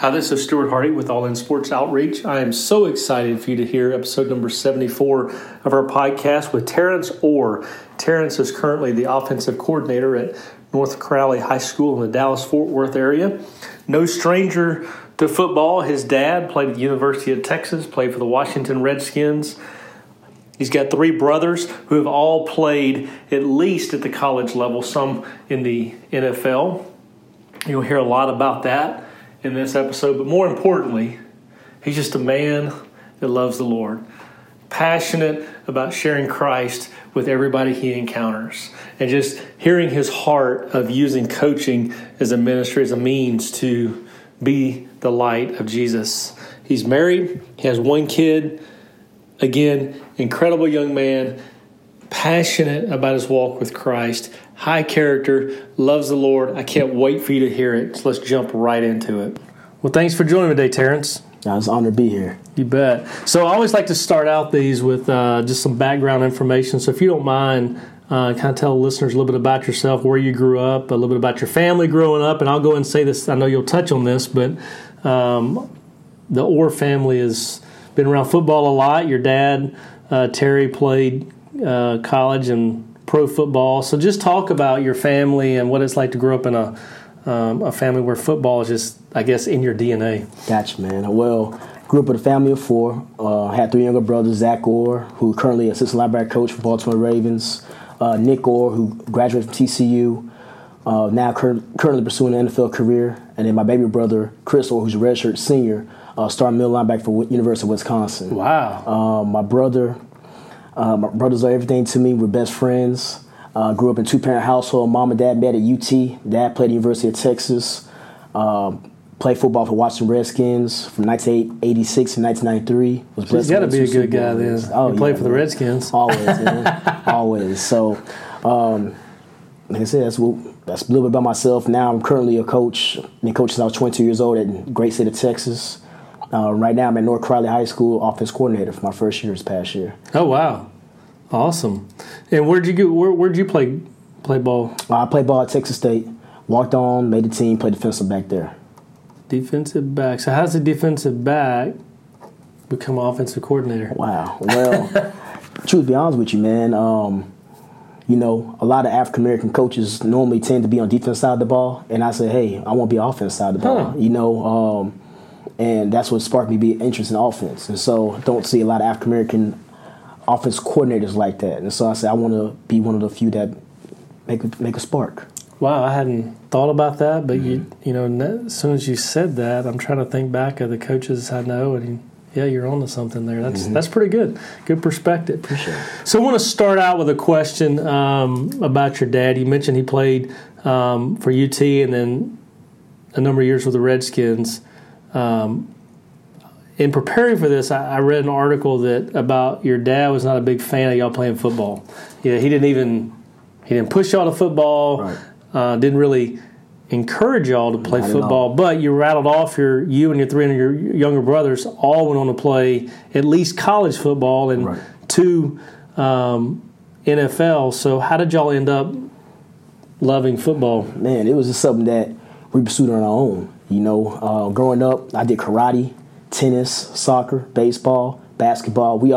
Hi, this is Stuart Hardy with All In Sports Outreach. I am so excited for you to hear episode number 74 of our podcast with Terrence Orr. Terrence is currently the offensive coordinator at North Crowley High School in the Dallas-Fort Worth area. No stranger to football. His dad played at the University of Texas, played for the Washington Redskins. He's got three brothers who have all played at least at the college level, some in the NFL. You'll hear a lot about that in this episode, but more importantly, he's just a man that loves the Lord, passionate about sharing Christ with everybody he encounters, and just hearing his heart of using coaching as a ministry, as a means to be the light of Jesus. He's married, he has one kid, again, incredible young man, passionate about his walk with Christ, high character, loves the Lord. I can't wait for you to hear it. So let's jump right into it. Well, thanks for joining me today, Terrence. Yeah, it's an honor to be here. You bet. So I always like to start out these with just some background information. So if you don't mind, kind of tell listeners a little bit about yourself, where you grew up, a little bit about your family growing up. And I'll go and say this. I know you'll touch on this, but the Orr family has been around football a lot. Your dad, Terry, played college and pro football. So just talk about your family and what it's like to grow up in a family where football is just, I guess, in your DNA. Gotcha, man. Well, grew up with a family of four. Had three younger brothers, Zach Orr, who currently assistant linebacker coach for Baltimore Ravens, Nick Orr, who graduated from TCU, now currently pursuing an NFL career, and then my baby brother, Chris Orr, who's a redshirt senior, starting middle linebacker for University of Wisconsin. Wow. My brothers are everything to me. We're best friends. Grew up in a two-parent household. Mom and dad met at UT. Dad played at the University of Texas. Played football for Washington Redskins from 1986 to 1993. He's got to be a good guy then. Oh, played for the Redskins. Always, man. Always. So, like I said, that's a little bit about myself. Now I'm currently a coach. I've been coaching since I was 22 years old in the great state of Texas. Right now, I'm at North Crowley High School, offense coordinator for my first year this past year. Oh wow, awesome! And where'd you play ball? I played ball at Texas State. Walked on, made the team, played defensive back there. Defensive back. So how's the defensive back become offensive coordinator? Wow. Well, truth be honest with you, man. You know, a lot of African American coaches normally tend to be on defense side of the ball, and I said, hey, I want to be offense side of the ball. Huh. You know. And that's what sparked me being interested in offense. And so I don't see a lot of African-American offense coordinators like that. And so I said I want to be one of the few that make a spark. Wow, I hadn't thought about that. But, you know, as soon as you said that, I'm trying to think back of the coaches I know. And, yeah, you're on to something there. That's pretty good. Good perspective. Appreciate it. So I want to start out with a question about your dad. You mentioned he played for UT and then a number of years with the Redskins. In preparing for this, I read an article that about your dad was not a big fan of y'all playing football. Yeah, he didn't push y'all to football. Right. Didn't really encourage y'all to play football. But you rattled off you and your three and your younger brothers all went on to play at least college football and right. two NFL. So how did y'all end up loving football? Man, it was just something that we pursued on our own. You know, growing up, I did karate, tennis, soccer, baseball, basketball. We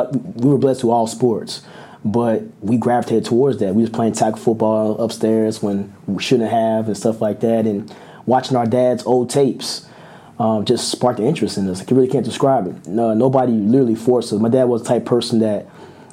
were blessed with all sports, but we gravitated towards that. We was playing tackle football upstairs when we shouldn't have and stuff like that. And watching our dad's old tapes just sparked an interest in us. Like, I really can't describe it. No, nobody literally forced us. My dad was the type of person that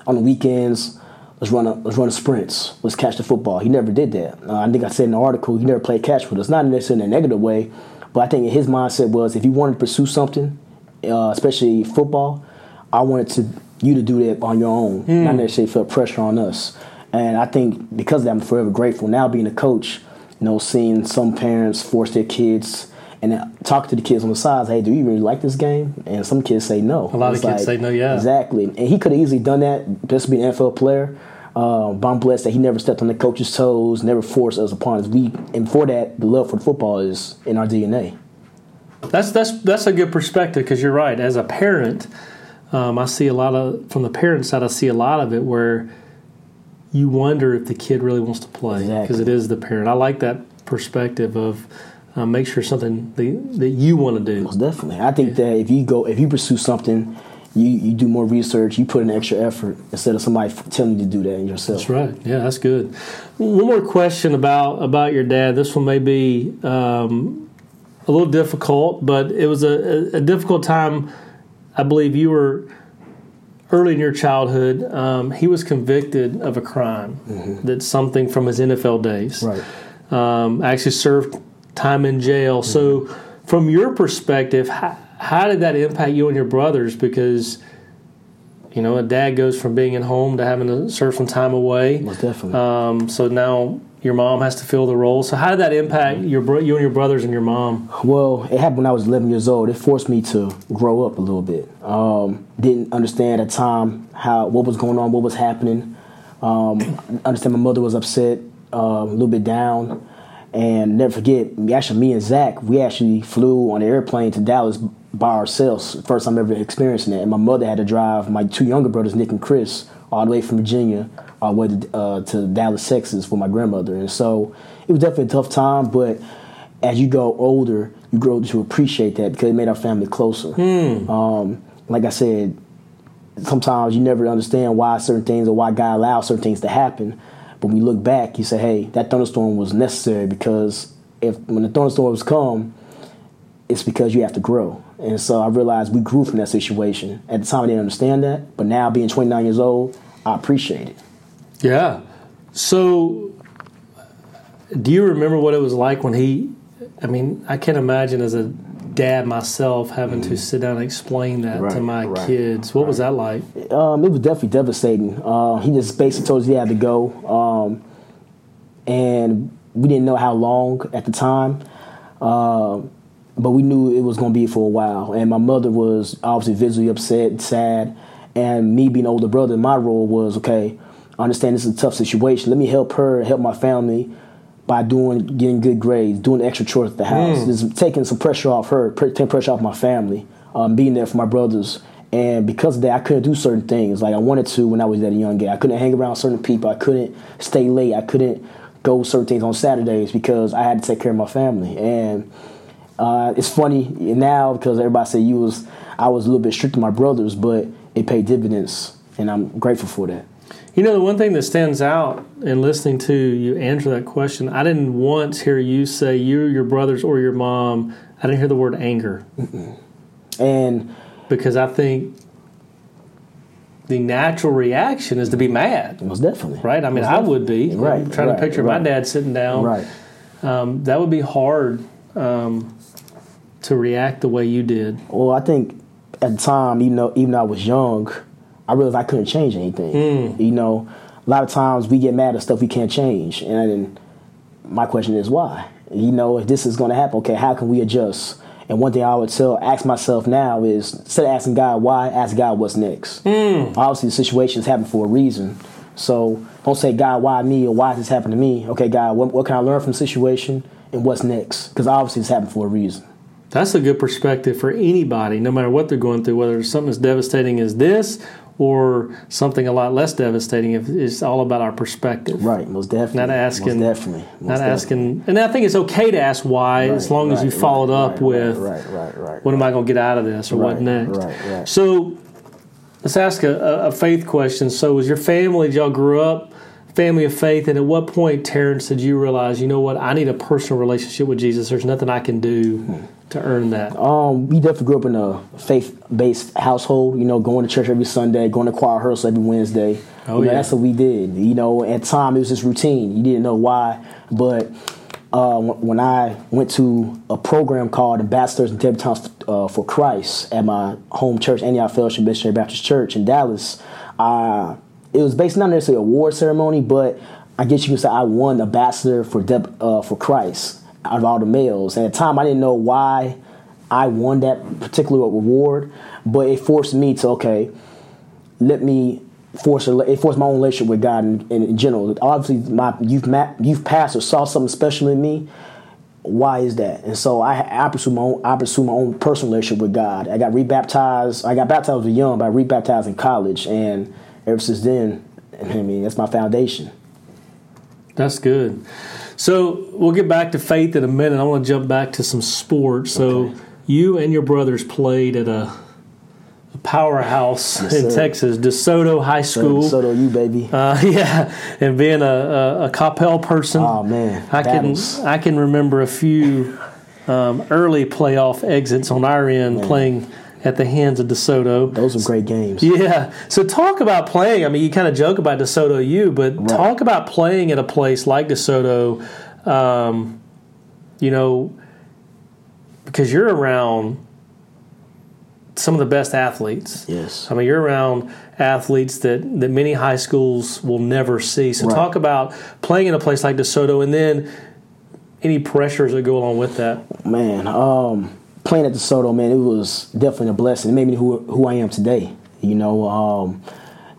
on the weekends, let's run sprints, let's catch the football. He never did that. I think I said in the article, he never played catch with us. Not necessarily in a negative way, but I think his mindset was if you wanted to pursue something, especially football, I wanted you to do that on your own, not necessarily feel pressure on us. And I think because of that, I'm forever grateful. Now being a coach, you know, seeing some parents force their kids and talk to the kids on the sides, hey, do you really like this game? And some kids say no. A lot of kids say no, yeah. Exactly. And he could have easily done that, just being an NFL player. But I'm blessed that he never stepped on the coach's toes, never forced us upon us. And for that, the love for football is in our DNA. That's a good perspective because you're right. As a parent, I see a lot of from the parent side. I see a lot of it where you wonder if the kid really wants to play because it is the parent. I like that perspective of make sure something that you want to do. Most definitely. I think that if you pursue something, you do more research, you put in extra effort instead of somebody telling you to do that yourself. That's right. Yeah, that's good. One more question about your dad. This one may be a little difficult, but it was a difficult time. I believe you were early in your childhood. He was convicted of a crime, mm-hmm. that's something from his NFL days. Right. Actually served time in jail. Mm-hmm. So from your perspective, how did that impact you and your brothers? Because, you know, a dad goes from being at home to having to serve some time away. Most definitely. So now your mom has to fill the role. So how did that impact you and your brothers and your mom? Well, it happened when I was 11 years old. It forced me to grow up a little bit. Didn't understand at the time what was going on, what was happening. I understand my mother was upset, a little bit down. And never forget, me and Zach, we actually flew on an airplane to Dallas by ourselves. First time ever experiencing that. And my mother had to drive my two younger brothers, Nick and Chris, all the way from Virginia, all the way to Dallas, Texas, with my grandmother. And so it was definitely a tough time, but as you go older, you grow to appreciate that because it made our family closer. Like I said, sometimes you never understand why certain things or why God allows certain things to happen. But when you look back, you say, hey, that thunderstorm was necessary because when the thunderstorms come, it's because you have to grow. And so I realized we grew from that situation. At the time, I didn't understand that. But now, being 29 years old, I appreciate it. Yeah. So do you remember what it was like when I can't imagine as a dad myself having to sit down and explain that to my kids. What was that like? It was definitely devastating. He just basically told us he had to go. And we didn't know how long at the time. But we knew it was going to be for a while. And my mother was obviously visibly upset and sad. And me being an older brother, my role was, okay, I understand this is a tough situation. Let me help her, help my family by getting good grades, doing extra chores at the house. Just taking some pressure off her, taking pressure off my family, being there for my brothers. And because of that, I couldn't do certain things. Like I wanted to when I was that young kid. I couldn't hang around certain people. I couldn't stay late. I couldn't go certain things on Saturdays because I had to take care of my family. And it's funny now because everybody said I was a little bit strict to my brothers, but it paid dividends, and I'm grateful for that. You know, the one thing that stands out in listening to you answer that question, I didn't once hear you say you, your brothers, or your mom. I didn't hear the word anger. Mm-mm. And because I think the natural reaction is to be mad. Most definitely. Right? I mean, I would be. Right. I'm trying to picture my dad sitting down. Right. That would be hard. To react the way you did? Well, I think at the time, even though I was young, I realized I couldn't change anything. You know, a lot of times we get mad at stuff we can't change. And my question is why? You know, if this is going to happen, okay, how can we adjust? And one thing I would ask myself now is, instead of asking God why, ask God what's next. Obviously, the situation's happened for a reason. So don't say, God, why me? Or why has this happened to me? Okay, God, what can I learn from the situation? And what's next? Because obviously it's happened for a reason. That's a good perspective for anybody, no matter what they're going through, whether it's something as devastating as this or something a lot less devastating. It's all about our perspective. Right, most definitely. Not asking. And I think it's okay to ask why as long as you followed up with what am I going to get out of this or what next. Right. So let's ask a faith question. So was your family, did y'all grew up family of faith, and at what point, Terrence, did you realize, you know what, I need a personal relationship with Jesus? There's nothing I can do to earn that. We definitely grew up in a faith-based household, you know, going to church every Sunday, going to choir rehearsal every Wednesday. That's what we did. You know, at time, it was just routine. You didn't know why, but when I went to a program called Ambassadors and Debutantes for Christ at my home church, Antioch Fellowship Missionary Baptist Church in Dallas, it was based not necessarily an award ceremony, but I guess you could say I won the Ambassador for Christ out of all the males. And at the time, I didn't know why I won that particular award, but it forced me to, it forced my own relationship with God in general. Obviously, my youth pastor saw something special in me. Why is that? And so I pursued my own personal relationship with God. I got rebaptized. I got baptized as young, but I rebaptized in college, and ever since then, I mean, that's my foundation. That's good. So we'll get back to faith in a minute. I want to jump back to some sports. So you and your brothers played at a powerhouse in Texas, DeSoto High School. DeSoto, you baby. And being a Coppell person, I can remember a few early playoff exits on our end playing at the hands of DeSoto. Those were great games. Yeah. So talk about playing. I mean, you kind of joke about DeSoto U, but talk about playing at a place like DeSoto, you know, because you're around some of the best athletes. Yes. I mean, you're around athletes that many high schools will never see. So talk about playing in a place like DeSoto and then any pressures that go along with that. Man, playing at DeSoto, man, it was definitely a blessing. It made me who I am today. You know,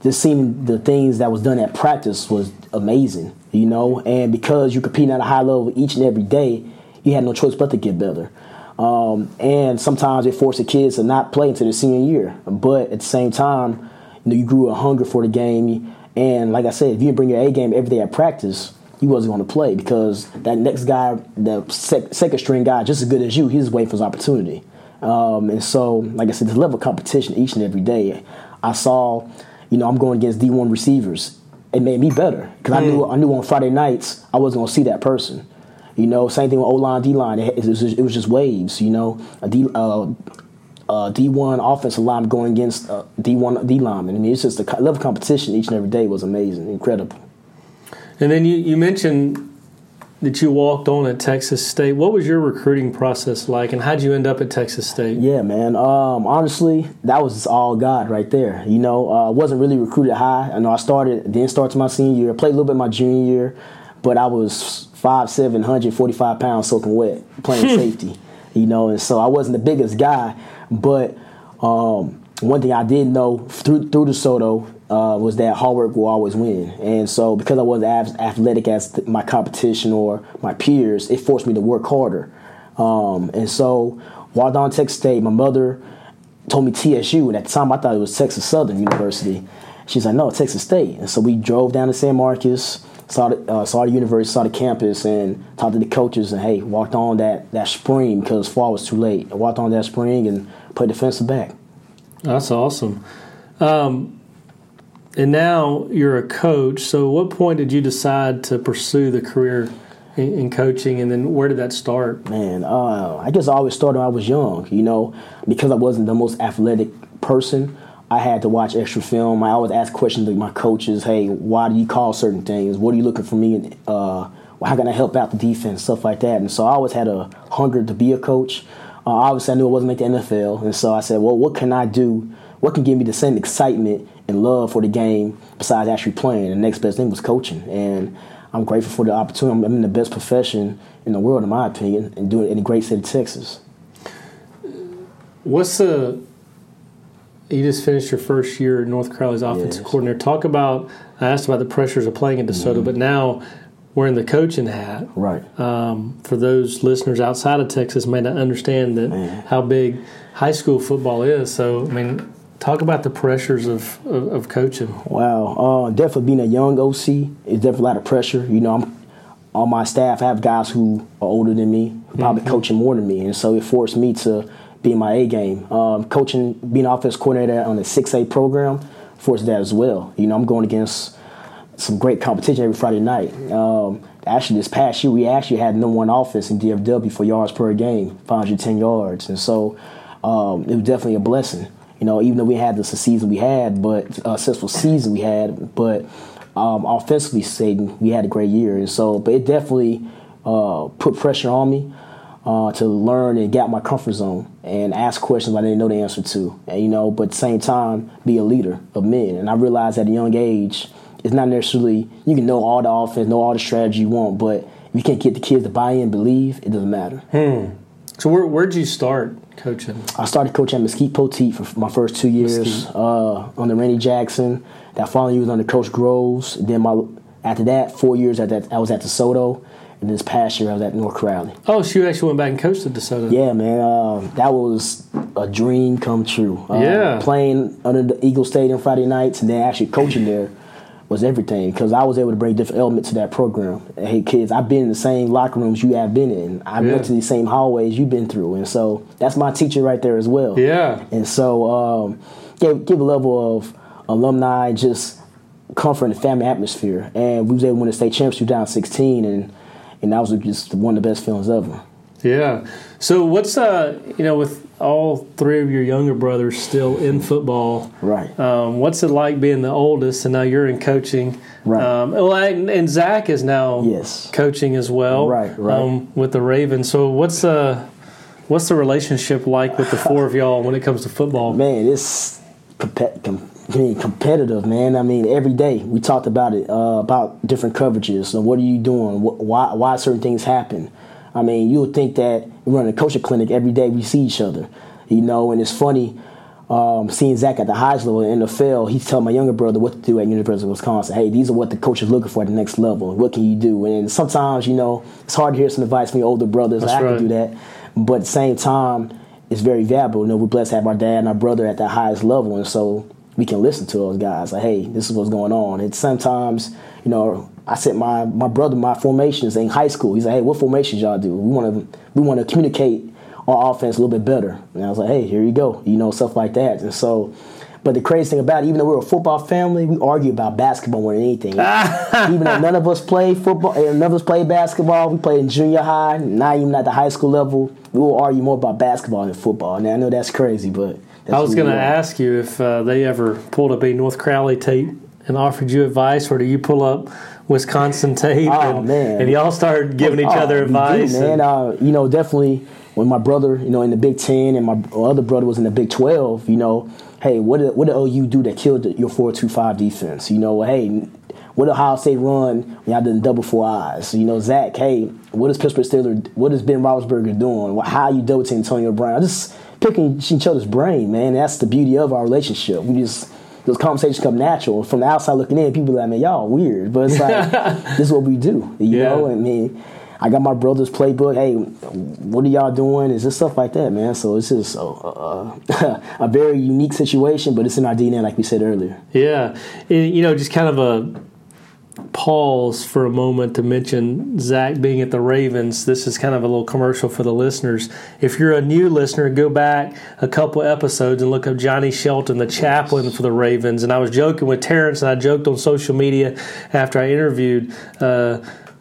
just seeing the things that was done at practice was amazing, you know. And because you're competing at a high level each and every day, you had no choice but to get better. And sometimes it forced the kids to not play until their senior year. But at the same time, you know, you grew a hunger for the game. And like I said, if you didn't bring your A game every day at practice, you wasn't going to play because that next guy, the second string guy, just as good as you, he was waiting for his opportunity. And so, like I said, the level of competition each and every day. I saw, you know, I'm going against D1 receivers. It made me better because I knew on Friday nights I wasn't going to see that person. You know, same thing with O-line, D-line. It was just waves, you know. A D1 offensive line going against a D1 D-lineman. I mean, it's just the level of competition each and every day was amazing, incredible. And then you mentioned that you walked on at Texas State. What was your recruiting process like, and how did you end up at Texas State? Yeah, man. Honestly, that was all God right there. You know, I wasn't really recruited high. I know I didn't start to my senior year. I played a little bit my junior year, but I was 5'7", 145 pounds soaking wet, playing safety. You know, and so I wasn't the biggest guy. But one thing I did know through DeSoto was that hard work will always win. And so because I wasn't as athletic as my competition or my peers, it forced me to work harder. And so while down Texas State, my mother told me TSU, and at the time I thought it was Texas Southern University. She's like, no, Texas State. And so we drove down to San Marcos, saw the university, saw the campus, and talked to the coaches, and, hey, walked on that spring because fall was too late. I walked on that spring and played defensive back. That's awesome. And now you're a coach. So at what point did you decide to pursue the career in coaching, and then where did that start? Man, I guess I always started when I was young, you know, because I wasn't the most athletic person. I had to watch extra film. I always asked questions to my coaches. Hey, why do you call certain things? What are you looking for me? And, how can I help out the defense? Stuff like that. And so I always had a hunger to be a coach. Obviously, I knew I wasn't making the NFL. And so I said, well, what can I do? What can give me the same excitement and love for the game besides actually playing? The next best thing was coaching, and I'm grateful for the opportunity. I'm in the best profession in the world, in my opinion, and doing it in the great state of Texas. You just finished your first year at North Crowley's offensive coordinator. Talk about, I asked about the pressures of playing at DeSoto, but now wearing the coaching hat. Right. For those listeners outside of Texas may not understand that how big high school football is. So, I mean, talk about the pressures of coaching. Wow. Definitely being a young OC is definitely a lot of pressure. You know, I'm on my staff, I have guys who are older than me, who probably coaching more than me. And so it forced me to be in my A game. Coaching, being an offense coordinator on a 6A program forced that as well. You know, I'm going against some great competition every Friday night. Actually, this past year, we actually had number one offense in DFW for yards per game, 510 yards. And so it was definitely a blessing. You know, even though we had successful season we had, but offensively stating, we had a great year. And so, but it definitely put pressure on me to learn and get out my comfort zone and ask questions I didn't know the answer to. And, you know, but at the same time, be a leader of men. And I realized at a young age, it's not necessarily, you can know all the offense, know all the strategy you want, but if you can't get the kids to buy in, believe, it doesn't matter. So where'd you start coaching? I started coaching at Mesquite Poteet for my first 2 years under Randy Jackson. That following year was under Coach Groves. Then after that, 4 years I was at DeSoto, and this past year I was at North Crowley. Oh, so you actually went back and coached at DeSoto? Yeah, man. That was a dream come true. Playing under the Eagle Stadium Friday nights and then actually coaching there was everything, because I was able to bring different elements to that program. Hey, kids, I've been in the same locker rooms you have been in. I went to the same hallways you've been through. And so that's my teacher right there as well. Yeah. And so give a level of alumni, just comfort and family atmosphere. And we was able to win the state championship 2016, and that was just one of the best feelings ever. Yeah. So what's, with all three of your younger brothers still in football, right? What's it like being the oldest, and now you're in coaching? Right. And Zach is now coaching as well, right? With the Ravens. So what's the relationship like with the four of y'all when it comes to football? Man, it's competitive, man. I mean, every day we talked about it, about different coverages. So what are you doing? Why certain things happen? I mean, you would think that we run a coaching clinic every day we see each other, and it's funny seeing Zach at the highest level in the NFL. He's telling my younger brother what to do at University of Wisconsin. Hey, these are what the coach is looking for at the next level. What can you do? And sometimes, it's hard to hear some advice from your older brothers. That's right. I can do that. But at the same time, it's very valuable. We're blessed to have our dad and our brother at the highest level. And so we can listen to those guys. Like, hey, this is what's going on. And sometimes, I sent my brother my formations in high school. He's like, hey, what formations y'all do? We want to communicate our offense a little bit better. And I was like, hey, here you go, stuff like that. And so, but the crazy thing about it, even though we're a football family, we argue about basketball more than anything. Even though none of us play football, none of us play basketball, we played in junior high, not even at the high school level. We will argue more about basketball than football. Now, I know that's crazy, but that's I was going to ask you if they ever pulled up a North Crowley tape and offered you advice, or do you pull up Wisconsin tape and y'all started giving each other advice? Did, man. Definitely when my brother, in the Big Ten and my other brother was in the Big 12, hey, what did OU do that killed your 4-2-5 defense? Hey, what did Ohio State run when y'all did double four eyes? Zach, hey, what is Pittsburgh Steelers, what is Ben Roethlisberger doing? How you dealt with Antonio Brown? Just picking each other's brain, man. That's the beauty of our relationship. We just... those conversations come natural. From the outside looking in, people are like, man, y'all weird. But it's like, this is what we do, know? I mean, I got my brother's playbook. Hey, what are y'all doing? It's just stuff like that, man. So it's just a very unique situation, but it's in our DNA, like we said earlier. Yeah. And, just kind of a pause for a moment to mention Zach being at the Ravens. This is kind of a little commercial for the listeners. If you're a new listener, go back a couple episodes and look up Johnny Shelton, the chaplain for the Ravens. And I was joking with Terrence, and I joked on social media after I interviewed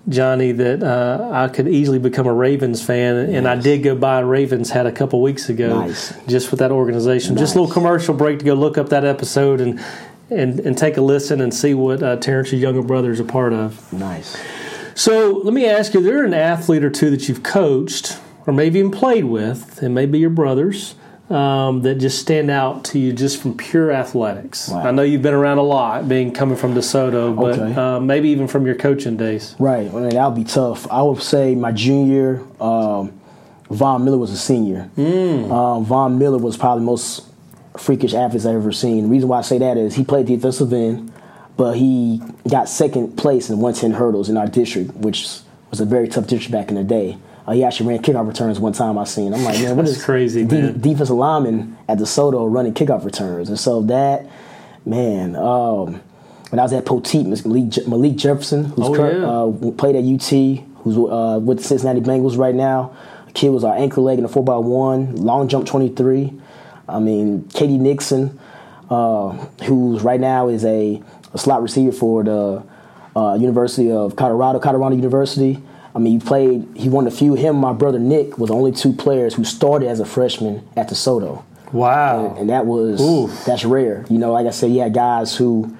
Johnny that I could easily become a Ravens fan, and I did go buy a Ravens hat a couple weeks ago just with that organization. Just a little commercial break to go look up that episode and take a listen and see what Terrence's younger brother is a part of. Nice. So let me ask you, there an athlete or two that you've coached or maybe even played with, and maybe your brothers, that just stand out to you just from pure athletics? Wow. I know you've been around a lot, coming from DeSoto, but maybe even from your coaching days. Right. Well, that would be tough. I would say my junior, Von Miller was a senior. Von Miller was probably the most freakish athletes I've ever seen. The reason why I say that is he played defensive end, but he got second place in 110 hurdles in our district, which was a very tough district back in the day. He actually ran kickoff returns one time I seen. I'm like, man, what is crazy? Defensive lineman at DeSoto running kickoff returns. And so that, man, when I was at Poteet, Malik Jefferson, who's played at UT, who's with the Cincinnati Bengals right now. The kid was our anchor leg in the 4x1, long jump 23. I mean, Katie Nixon, who right now is a slot receiver for the University of Colorado University. I mean, he won a few. Him and my brother Nick were the only two players who started as a freshman at DeSoto. Wow. And that was, that's rare. Like I said, you had guys who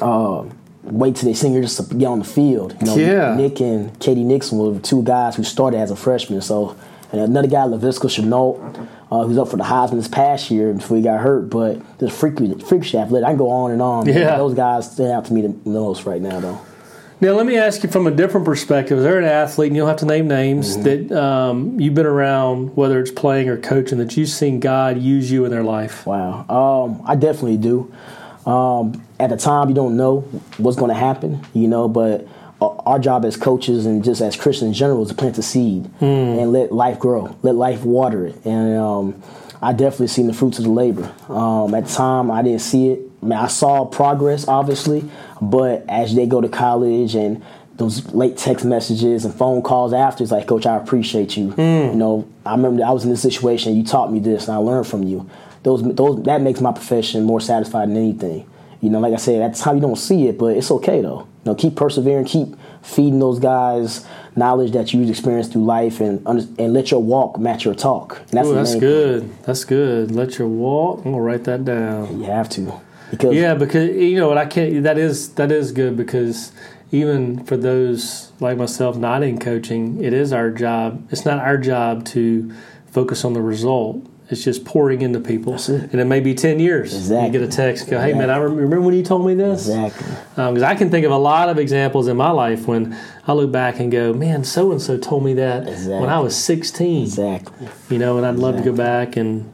wait till they senior just to get on the field. Nick and Katie Nixon were two guys who started as a freshman. So, and another guy, LaVisco Chenault, who's up for the Heisman this past year before he got hurt, but this freakish athlete. I can go on and on. Yeah. Those guys stand out to me the most right now, though. Now, let me ask you from a different perspective. Is there an athlete, and you'll have to name names, that you've been around, whether it's playing or coaching, that you've seen God use you in their life? Wow. I definitely do. At the time, you don't know what's going to happen, but our job as coaches and just as Christians in general is to plant the seed and let life grow, let life water it. And I definitely seen the fruits of the labor. At the time, I didn't see it I saw progress, obviously, but as they go to college and those late text messages and phone calls after, it's like, Coach, I appreciate you. You know, I remember I was in this situation. You taught me this, and I learned from you. Those that makes my profession more satisfied than anything. You know, like I said, that's how you don't see it, but it's okay though. You know, keep persevering, keep feeding those guys knowledge that you've experienced through life, and let your walk match your talk. And that's good. That's good. Let your walk. I'm gonna write that down. You have to, because you know what I can't. That is good, because even for those like myself not in coaching, it is our job. It's not our job to focus on the result. It's just pouring into people. That's it. And it may be 10 years. Exactly. You get a text and go, hey, man, I remember when you told me this? Exactly. Because I can think of a lot of examples in my life when I look back and go, man, so-and-so told me that when I was 16. Exactly. You know, and I'd love to go back and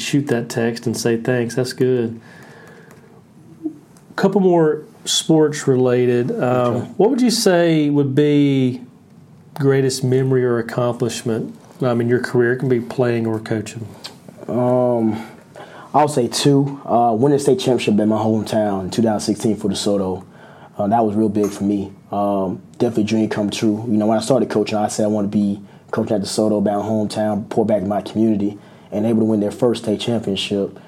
shoot that text and say thanks. That's good. A couple more sports-related. What would you say would be greatest memory or accomplishment? I mean, your career can be playing or coaching. I'll say two. Winning the state championship in my hometown in 2016 for DeSoto. That was real big for me. Definitely a dream come true. You know, when I started coaching, I said I want to be coaching at DeSoto, back hometown, pour back to my community, and able to win their first state championship.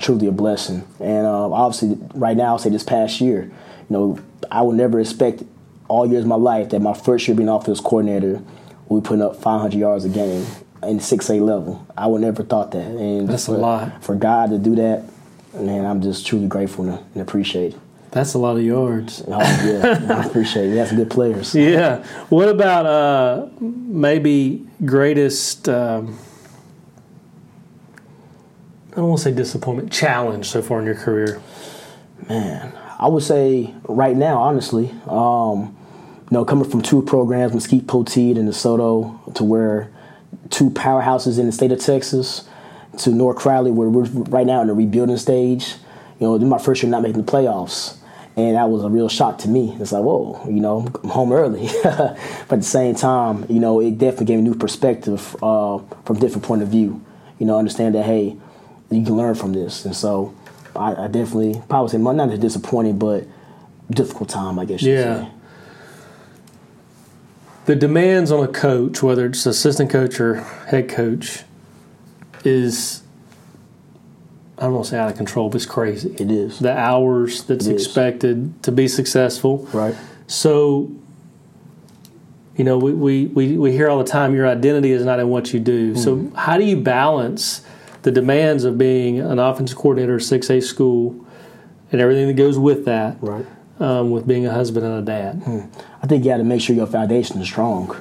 Truly a blessing. And obviously, right now, I'll say this past year, you know, I would never expect all years of my life that my first year being offensive coordinator, we putting up 500 yards a game in 6A level. I would never thought that. And that's a lot. For God to do that, man, I'm just truly grateful and appreciate it. That's a lot of yards. Oh, yeah, I appreciate it. That's good players. Yeah. What about maybe greatest, I don't want to say disappointment, challenge so far in your career? Man, I would say right now, honestly, you know, coming from two programs, Mesquite Poteet and DeSoto, to where two powerhouses in the state of Texas, to North Crowley, where we're right now in the rebuilding stage. You know, this is my first year not making the playoffs, and that was a real shock to me. It's like, whoa, you know, I'm home early. But at the same time, you know, it definitely gave me a new perspective from a different point of view. You know, understand that, hey, you can learn from this. And so I definitely probably say not just disappointing, but difficult time, I guess you could say. The demands on a coach, whether it's assistant coach or head coach, is, I don't want to say out of control, but it's crazy. It is. The hours that's expected to be successful. Right. So, you know, we hear all the time, your identity is not in what you do. Mm-hmm. So how do you balance the demands of being an offensive coordinator at 6A school and everything that goes with that? Right. With being a husband and a dad? I think you got to make sure your foundation is strong.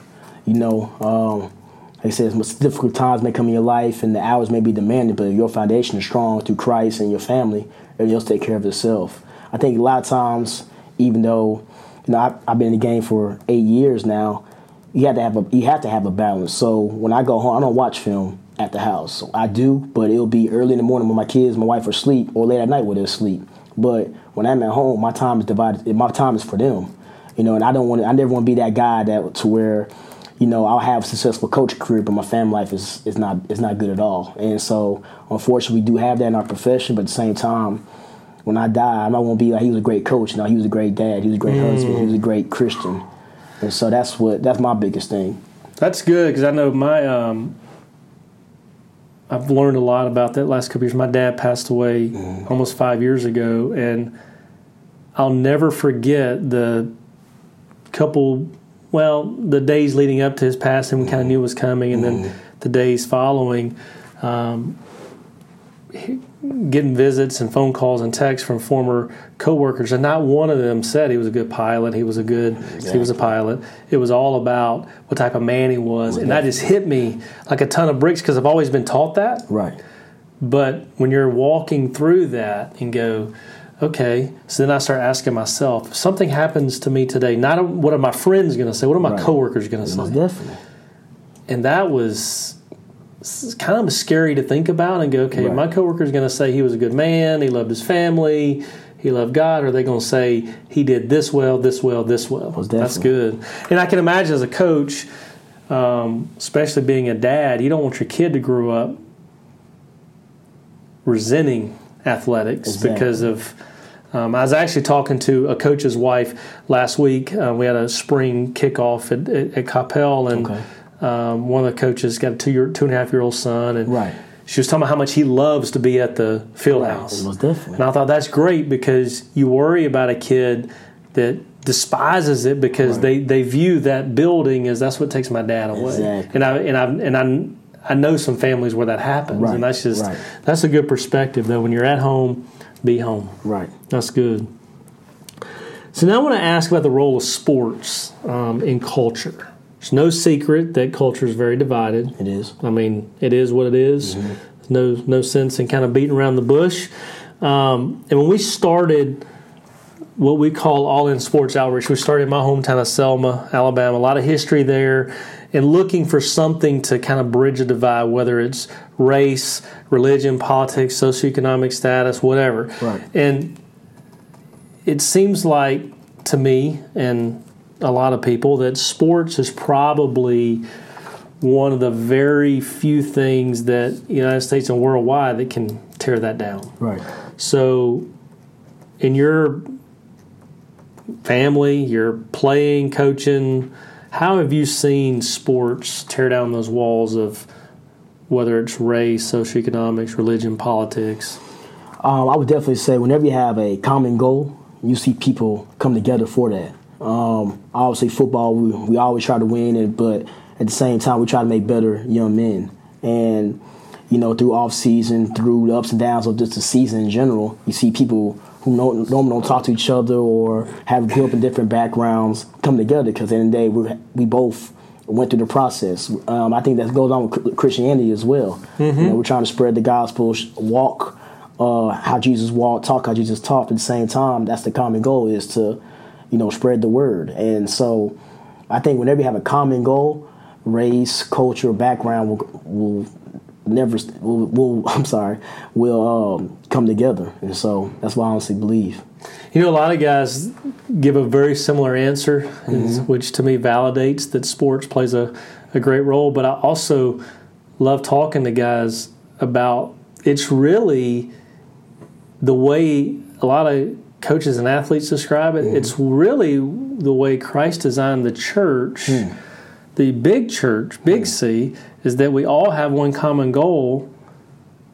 You know, like I said, difficult times may come in your life and the hours may be demanded, but if your foundation is strong through Christ and your family, everything else take care of itself. I think a lot of times, even though, you know, I've been in the game for 8 years now, you have to have a balance. So when I go home, I don't watch film at the house. So I do, but it'll be early in the morning when my kids, my wife are asleep, or late at night when they're asleep. But when I'm at home, my time is divided. My time is for them, you know. And I never want to be that guy to where, you know, I'll have a successful coaching career, but my family life is not good at all. And so, unfortunately, we do have that in our profession. But at the same time, when I die, I'm not going to be like, he was a great coach. No, he was a great dad. He was a great husband. He was a great Christian. And so that's my biggest thing. That's good, because I know my I've learned a lot about that last couple years. My dad passed away almost 5 years ago, and I'll never forget the days leading up to his passing. We kind of knew it was coming, and then the days following, getting visits and phone calls and texts from former coworkers, and not one of them said he was a good pilot. He was a pilot. It was all about what type of man he was, and that just hit me like a ton of bricks, because I've always been taught that. Right. But when you're walking through that and go, okay, so then I start asking myself, if something happens to me today, not what are my friends going to say, what are my coworkers going to say? Most definitely. And that was, it's kind of scary to think about and go, okay, my coworker's going to say he was a good man, he loved his family, he loved God, or are they going to say he did this well, this well, this well? Well, that's good. And I can imagine as a coach, especially being a dad, you don't want your kid to grow up resenting athletics exactly. because of I was actually talking to a coach's wife last week. We had a spring kickoff at Coppell, and okay. One of the coaches got a 2.5-year-old son, and right. she was talking about how much he loves to be at the field right. house. Most definitely. And I thought that's great because you worry about a kid that despises it because right. they view that building as that's what takes my dad away. Exactly. And I know some families where that happens, right. and that's just right. that's a good perspective though. When you're at home, be home. Right. That's good. So now I want to ask about the role of sports in culture. It's no secret that culture is very divided. It is. I mean, it is what it is. Mm-hmm. There's no sense in kind of beating around the bush. And when we started what we call All In Sports Outreach, we started in my hometown of Selma, Alabama. A lot of history there. And looking for something to kind of bridge a divide, whether it's race, religion, politics, socioeconomic status, whatever. Right. And it seems like, to me and a lot of people, that sports is probably one of the very few things that the United States and worldwide that can tear that down. Right. So in your family, you're playing, coaching, how have you seen sports tear down those walls of whether it's race, socioeconomics, religion, politics? I would definitely say whenever you have a common goal, you see people come together for that. Obviously, football, we always try to win it, but at the same time, we try to make better young men. And, you know, through off-season, through the ups and downs of just the season in general, you see people who don't talk to each other or have grew up in different backgrounds come together because at the end of the day, we both went through the process. I think that goes on with Christianity as well. Mm-hmm. You know, we're trying to spread the gospel, walk how Jesus walked, talk how Jesus talked. At the same time, that's the common goal is to, you know, spread the word. And so I think whenever you have a common goal, race, culture, background will come together. And so that's what I honestly believe. You know, a lot of guys give a very similar answer, mm-hmm. which to me validates that sports plays a great role. But I also love talking to guys about it's really the way a lot of coaches and athletes describe it. Mm-hmm. It's really the way Christ designed the church, mm-hmm. the big church, big mm-hmm. C, is that we all have one common goal.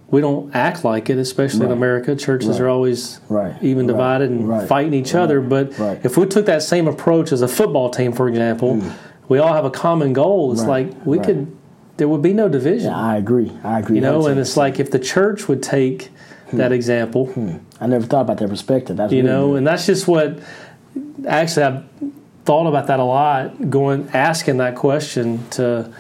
We don't act like it, especially right. in America. Churches right. are always right. even divided right. and right. fighting each right. other. But right. if we took that same approach as a football team, for example, we all have a common goal. It's right. like we right. could, there would be no division. Yeah, I agree. You know, and it's like if the church would take that example. I never thought about that perspective. That's and that's just what, actually I've thought about that a lot, asking that question to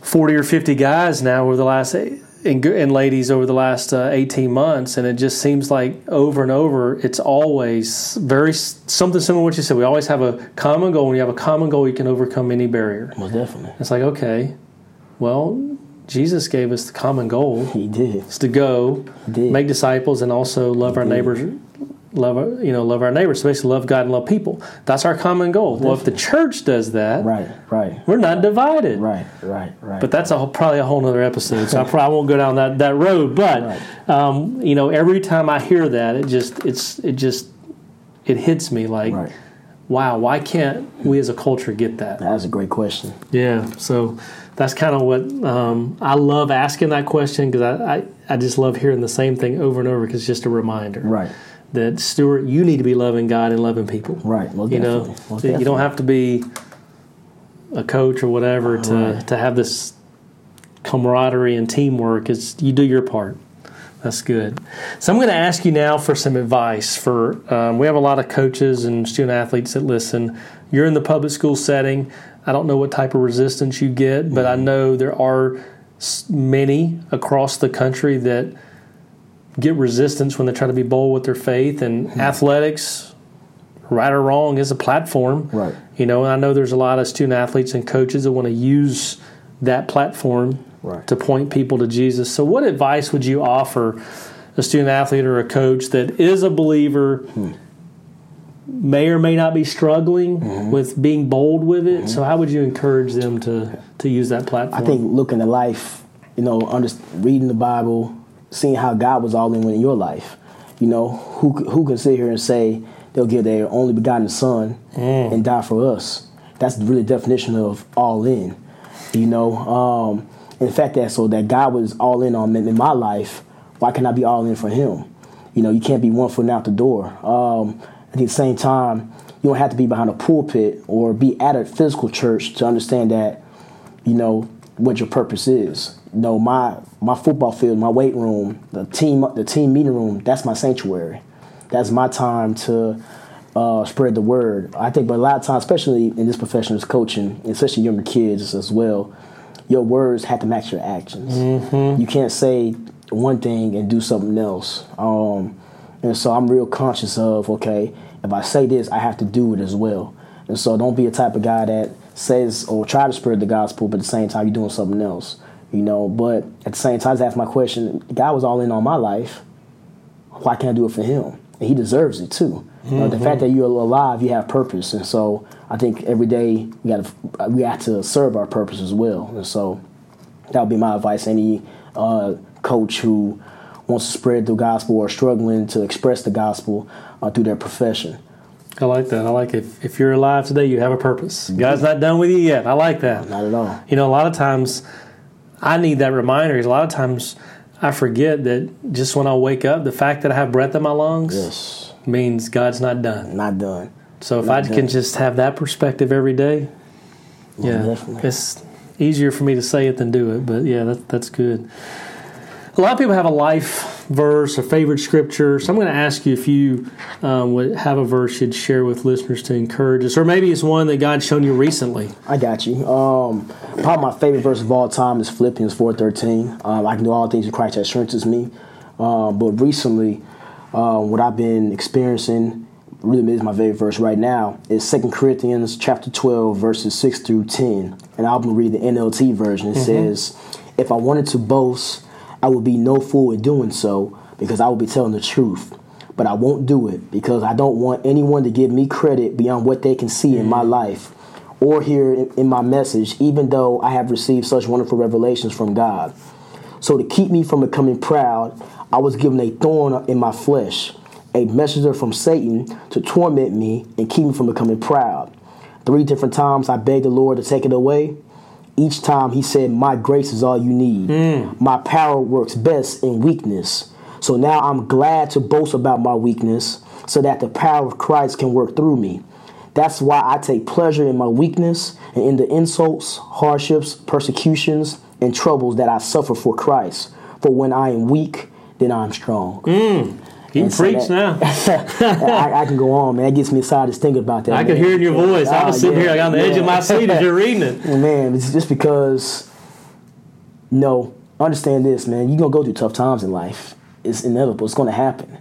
40 or 50 guys now over the last, and ladies over the last 18 months, and it just seems like over and over, it's always something similar to what you said. We always have a common goal. When you have a common goal, you can overcome any barrier. Well, definitely. It's like, okay, well, Jesus gave us the common goal. He did. It's to go, make disciples, and also love our neighbors. Love our neighbors. So basically, love God and love people. That's our common goal. Definitely. Well, if the church does that, right, we're not divided. Right. But that's probably a whole other episode. So I probably won't go down that road. But every time I hear that, it hits me like, right. wow, why can't we as a culture get that? That's a great question. Yeah. So that's kind of what I love asking that question because I just love hearing the same thing over and over because it's just a reminder. Right. That, Stuart, you need to be loving God and loving people. Right. Well, you don't have to be a coach or whatever to have this camaraderie and teamwork. It's you do your part. That's good. So I'm going to ask you now for some advice. We have a lot of coaches and student athletes that listen. You're in the public school setting. I don't know what type of resistance you get, but I know there are many across the country that get resistance when they try to be bold with their faith, and athletics, right or wrong, is a platform. Right. You know, and I know there's a lot of student athletes and coaches that want to use that platform right. to point people to Jesus. So what advice would you offer a student athlete or a coach that is a believer, may or may not be struggling with being bold with it? So how would you encourage them to use that platform? I think looking at life, reading the Bible, seeing how God was all in your life. You know, who can sit here and say they'll give their only begotten son and die for us? That's really the definition of all in. You know, in fact, that God was all in on me in my life. Why can't I be all in for him? You know, you can't be one foot and out the door. At the same time, you don't have to be behind a pulpit or be at a physical church to understand that, you know, what your purpose is. You know, my football field, my weight room, the team meeting room, that's my sanctuary. That's my time to spread the word. I think, but a lot of times, especially in this profession as coaching, especially younger kids as well, your words have to match your actions. Mm-hmm. You can't say one thing and do something else. And so I'm real conscious of, okay, if I say this, I have to do it as well. And so don't be a type of guy that says or try to spread the gospel, but at the same time you're doing something else. You know, but at the same time, I just ask my question, God was all in on my life. Why can't I do it for him? And he deserves it too. Mm-hmm. You know, the fact that you're alive, you have purpose. And so I think every day we have to serve our purpose as well. And so that would be my advice. Any coach who wants to spread the gospel or struggling to express the gospel through their profession. I like that. I like it. If you're alive today, you have a purpose. Mm-hmm. God's not done with you yet. I like that. Not at all. You know, a lot of times I need that reminder. Because a lot of times I forget that just when I wake up, the fact that I have breath in my lungs means God's not done. Not done. So if not I done. Can just have that perspective every day, definitely. It's easier for me to say it than do it. But, yeah, that's good. A lot of people have a life verse, a favorite scripture. So I'm going to ask you if you would have a verse you'd share with listeners to encourage us. Or maybe it's one that God's shown you recently. I got you. Probably my favorite verse of all time is Philippians 4:13. I can do all things through Christ that strengthens me. But recently, what I've been experiencing really is my favorite verse right now. It's 2 Corinthians chapter 12, verses 6 through 10. And I'll read the NLT version. It says, if I wanted to boast, I would be no fool in doing so because I would be telling the truth. But I won't do it because I don't want anyone to give me credit beyond what they can see in my life or hear in my message, even though I have received such wonderful revelations from God. So to keep me from becoming proud, I was given a thorn in my flesh, a messenger from Satan to torment me and keep me from becoming proud. 3 different times I begged the Lord to take it away. Each time he said, my grace is all you need. My power works best in weakness. So now I'm glad to boast about my weakness so that the power of Christ can work through me. That's why I take pleasure in my weakness and in the insults, hardships, persecutions, and troubles that I suffer for Christ. For when I am weak, then I am strong. You can preach now. I can go on, man. That gets me excited just thinking about that. I can hear it in your voice. I was sitting here like on the edge of my seat as you're reading it. Man, it's just because, understand this, man. You're going to go through tough times in life. It's inevitable. It's going to happen.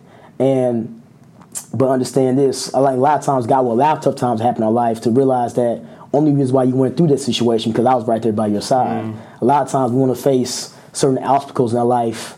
But understand this. A lot of times God will allow tough times to happen in our life to realize that only reason why you went through that situation because I was right there by your side. A lot of times we want to face certain obstacles in our life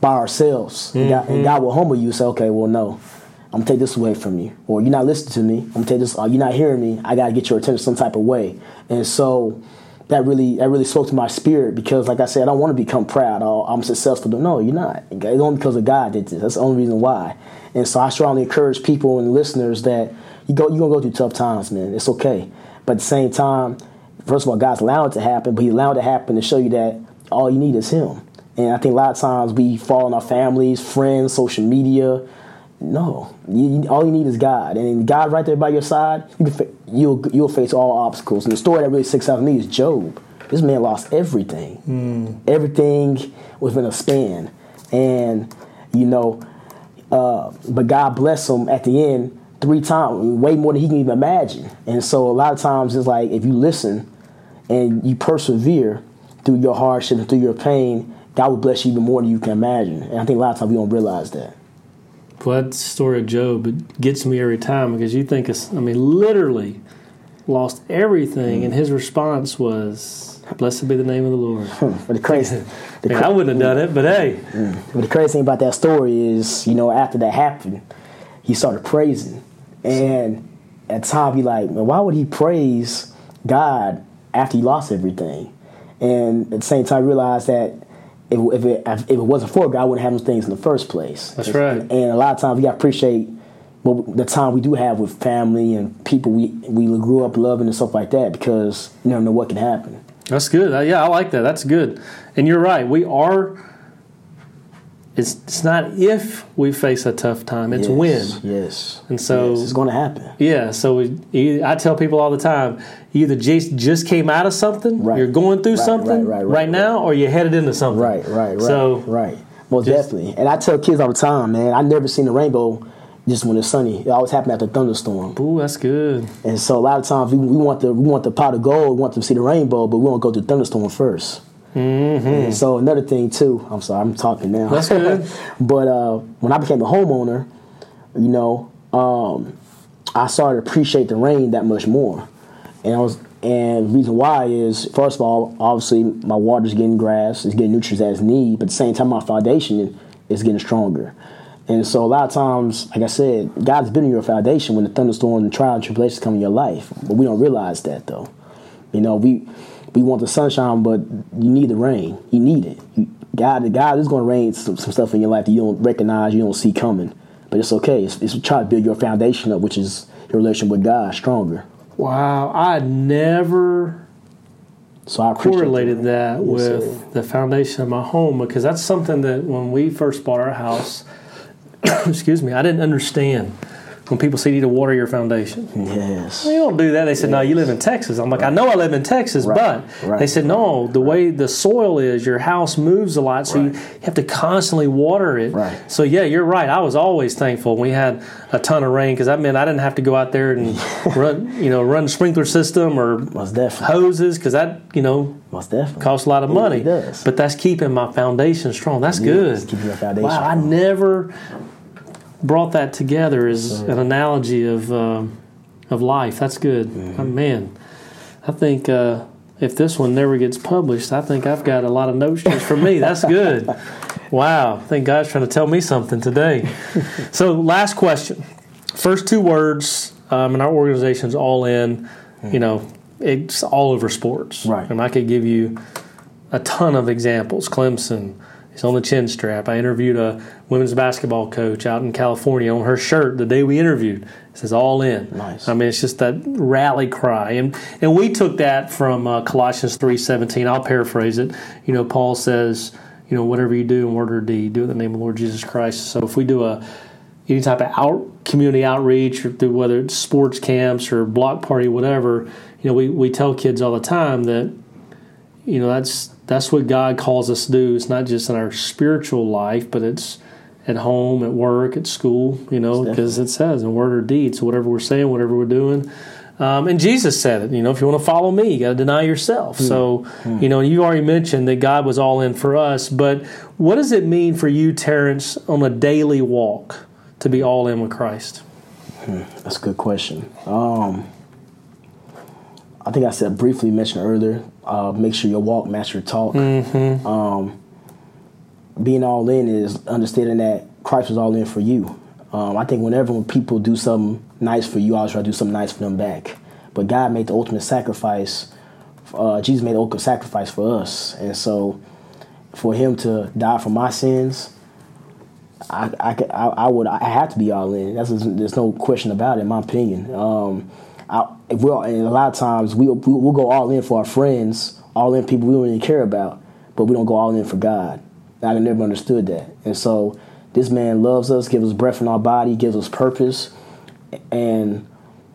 by ourselves. And God will humble you and say, okay, well, no, I'm going to take this away from you. Or you're not listening to me. I'm going to take this. You're not hearing me. I got to get your attention some type of way. And so that really spoke to my spirit because, like I said, I don't want to become proud. I'm successful. No, you're not. It's only because of God did this. That's the only reason why. And so I strongly encourage people and listeners that you're going to go through tough times, man. It's okay. But at the same time, first of all, God's allowed it to happen, but he allowed it to happen to show you that all you need is him. And I think a lot of times we fall on our families, friends, social media. No, all you need is God. And God right there by your side, you'll face all obstacles. And the story that really sticks out to me is Job. This man lost everything. Everything within a span. And, but God bless him at the end 3 times, way more than he can even imagine. And so a lot of times it's like if you listen and you persevere through your hardship and through your pain, God will bless you even more than you can imagine. And I think a lot of times we don't realize that. Well, that story of Job, it gets me every time because you think, literally lost everything. And his response was, blessed be the name of the Lord. But I wouldn't have done it, but hey. But the crazy thing about that story is, after that happened, he started praising. And at times he like, man, why would he praise God after he lost everything? And at the same time realize that if it wasn't for God, I wouldn't have those things in the first place. That's right. And a lot of times we got to appreciate the time we do have with family and people we grew up loving and stuff like that, because you never know what can happen. That's good. Yeah, I like that. That's good. And you're right. We are... It's not if we face a tough time, it's when. Yes. And so it's going to happen. Yeah. So I tell people all the time, you either just came out of something, right. you're going through something right now, or you're headed into something. Right. So, right. Well, definitely. And I tell kids all the time, man, I never seen a rainbow just when it's sunny. It always happened after a thunderstorm. Ooh, that's good. And so a lot of times we want the pot of gold, we want them to see the rainbow, but we want to go through the thunderstorm first. Mm-hmm. And so another thing too, I'm sorry, I'm talking now. That's good. But when I became a homeowner, I started to appreciate the rain that much more. And the reason why is, first of all, obviously my water's getting grass, it's getting nutrients as need, but at the same time my foundation is getting stronger. And so a lot of times, like I said, God's building your foundation when the thunderstorm and trial and tribulations come in your life. But we don't realize that though. We want the sunshine, but you need the rain. You need it. God is going to rain some stuff in your life that you don't recognize, you don't see coming. But it's okay. It's try to build your foundation up, which is your relationship with God stronger. Wow. I never correlated that with the foundation of my home, because that's something that when we first bought our house, excuse me, I didn't understand. When people say you need to water your foundation. Yes. Well, you don't do that. They said, no, you live in Texas. I'm like, I know I live in Texas, but they said, no, the way the soil is, your house moves a lot, so you have to constantly water it. Right. So, yeah, you're right. I was always thankful we had a ton of rain, because that meant I didn't have to go out there and run sprinkler system or hoses, because that, costs a lot of money. It does. But that's keeping my foundation strong. That's good. It's keeping your foundation strong. I never... brought that together as an analogy of life. That's good. Mm-hmm. Oh, man, I think if this one never gets published, I think I've got a lot of notes just for me. That's good. Wow. I think God's trying to tell me something today. So last question. First two words, and our organization's all in. Mm-hmm. It's all over sports. Right. And I could give you a ton of examples. Clemson. It's on the chin strap. I interviewed a women's basketball coach out in California. On her shirt, the day we interviewed, it says "All In." Nice. I mean, it's just that rally cry, and we took that from Colossians 3:17. I'll paraphrase it. Paul says, whatever you do in word or deed, do it in the name of the Lord Jesus Christ. So if we do any type of community outreach, or through whether it's sports camps or block party, whatever, we tell kids all the time that that's what God calls us to do. It's not just in our spiritual life, but it's at home, at work, at school, because it says in word or deed. So whatever we're saying, whatever we're doing. And Jesus said it, if you want to follow me, you got to deny yourself. Mm. So, you already mentioned that God was all in for us. But what does it mean for you, Terrence, on a daily walk to be all in with Christ? That's a good question. I think I said briefly mentioned earlier, make sure your walk match your talk. Mm-hmm. Being all in is understanding that Christ was all in for you. I think when people do something nice for you, I always try to do something nice for them back. But God made the ultimate sacrifice. Jesus made the ultimate sacrifice for us. And so for him to die for my sins, I have to be all in. There's no question about it, in my opinion. And a lot of times we'll go all in for our friends, all in people we don't even care about, but we don't go all in for God. I never understood that. And so this man loves us, gives us breath in our body, gives us purpose, and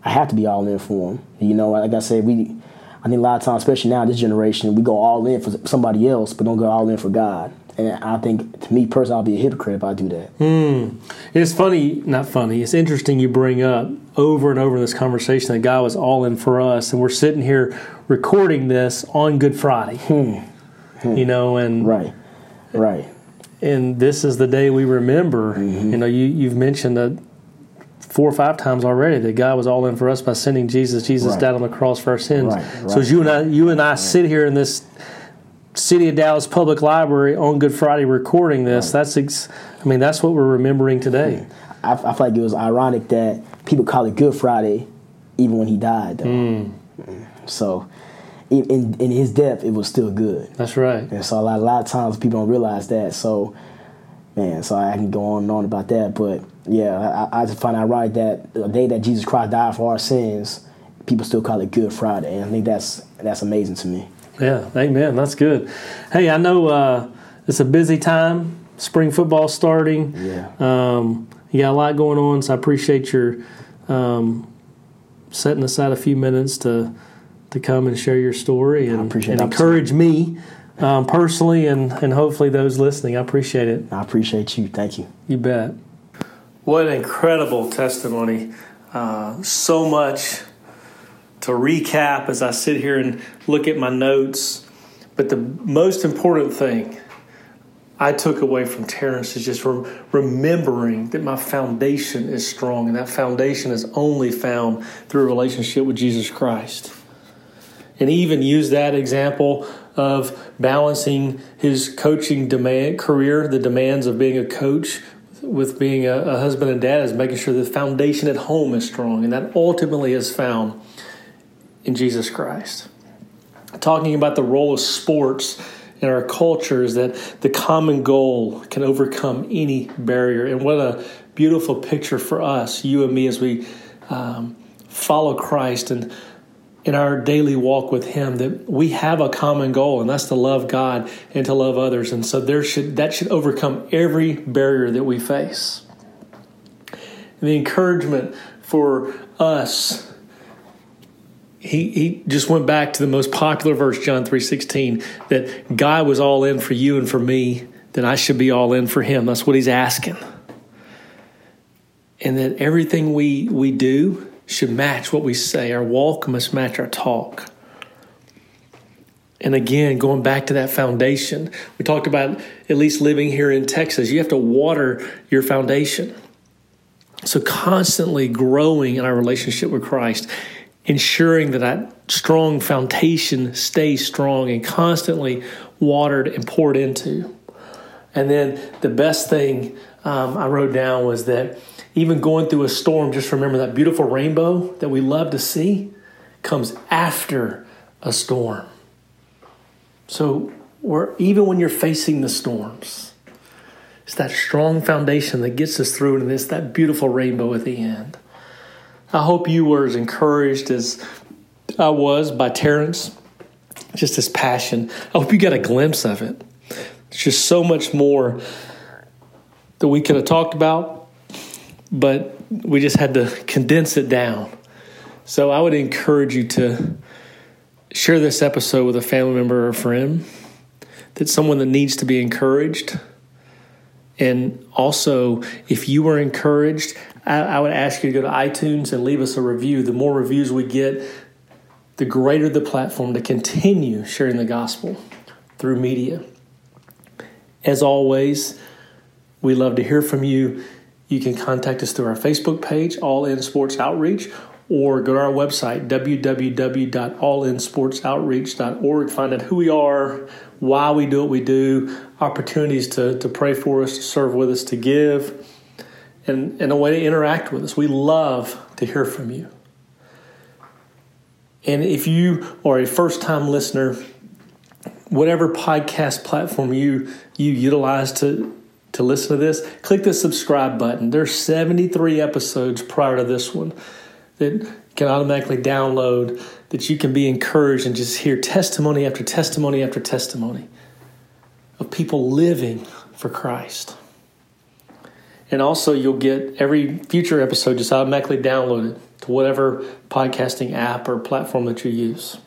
I have to be all in for him. Like I said, I think a lot of times, especially now in this generation, we go all in for somebody else, but don't go all in for God. And I think, to me personally, I'll be a hypocrite if I do that. Mm. It's funny, not funny. It's interesting you bring up over and over in this conversation that God was all in for us, and we're sitting here recording this on Good Friday. Right. And this is the day we remember. Mm-hmm. You've mentioned that 4 or 5 times already that God was all in for us by sending Jesus. Jesus died on the cross for our sins. Right. So as you and I sit here in this City of Dallas Public Library on Good Friday recording this. That's what we're remembering today. I feel like it was ironic that people call it Good Friday even when he died, though. Mm. So in his depth, it was still good. That's right. And so a lot of times people don't realize that. So, man, so I can go on and on about that. But, yeah, I just find it ironic that the day that Jesus Christ died for our sins, people still call it Good Friday. And I think that's amazing to me. Yeah, amen. That's good. Hey, I know it's a busy time. Spring football starting. Yeah. You got a lot going on, so I appreciate your setting aside a few minutes to come and share your story and encourage me personally and hopefully those listening. I appreciate it. I appreciate you. Thank you. You bet. What an incredible testimony. So much to recap as I sit here and look at my notes. But the most important thing I took away from Terrence is just remembering that my foundation is strong, and that foundation is only found through a relationship with Jesus Christ. And he even used that example of balancing his coaching career, the demands of being a coach, with being a husband and dad, is making sure the foundation at home is strong, and that ultimately is found in Jesus Christ. Talking about the role of sports in our culture is that the common goal can overcome any barrier. And what a beautiful picture for us, you and me, as we follow Christ and in our daily walk with Him, that we have a common goal, and that's to love God and to love others. And so that should overcome every barrier that we face. And the encouragement for us, he just went back to the most popular verse, John 3:16, that God was all in for you and for me, that I should be all in for Him. That's what he's asking. And that everything we do should match what we say. Our walk must match our talk. And again, going back to that foundation, we talked about at least living here in Texas, you have to water your foundation. So constantly growing in our relationship with Christ, ensuring that that strong foundation stays strong and constantly watered and poured into. And then the best thing I wrote down was that even going through a storm, just remember that beautiful rainbow that we love to see comes after a storm. So even when you're facing the storms, it's that strong foundation that gets us through, and it's that beautiful rainbow at the end. I hope you were as encouraged as I was by Terrence, just his passion. I hope you got a glimpse of it. There's just so much more that we could have talked about, but we just had to condense it down. So I would encourage you to share this episode with a family member or friend, that's someone that needs to be encouraged. And also, if you were encouraged, I would ask you to go to iTunes and leave us a review. The more reviews we get, the greater the platform to continue sharing the gospel through media. As always, we love to hear from you. You can contact us through our Facebook page, All In Sports Outreach, or go to our website, www.allinsportsoutreach.org. Find out who we are, why we do what we do, opportunities to pray for us, to serve with us, to give, and a way to interact with us. We love to hear from you. And if you are a first-time listener, whatever podcast platform you utilize to listen to this, click the subscribe button. There's 73 episodes prior to this one that can automatically download, that you can be encouraged and just hear testimony after testimony after testimony of people living for Christ. And also, you'll get every future episode just automatically downloaded to whatever podcasting app or platform that you use.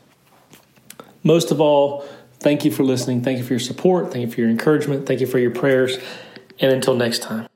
Most of all, thank you for listening. Thank you for your support. Thank you for your encouragement. Thank you for your prayers. And until next time.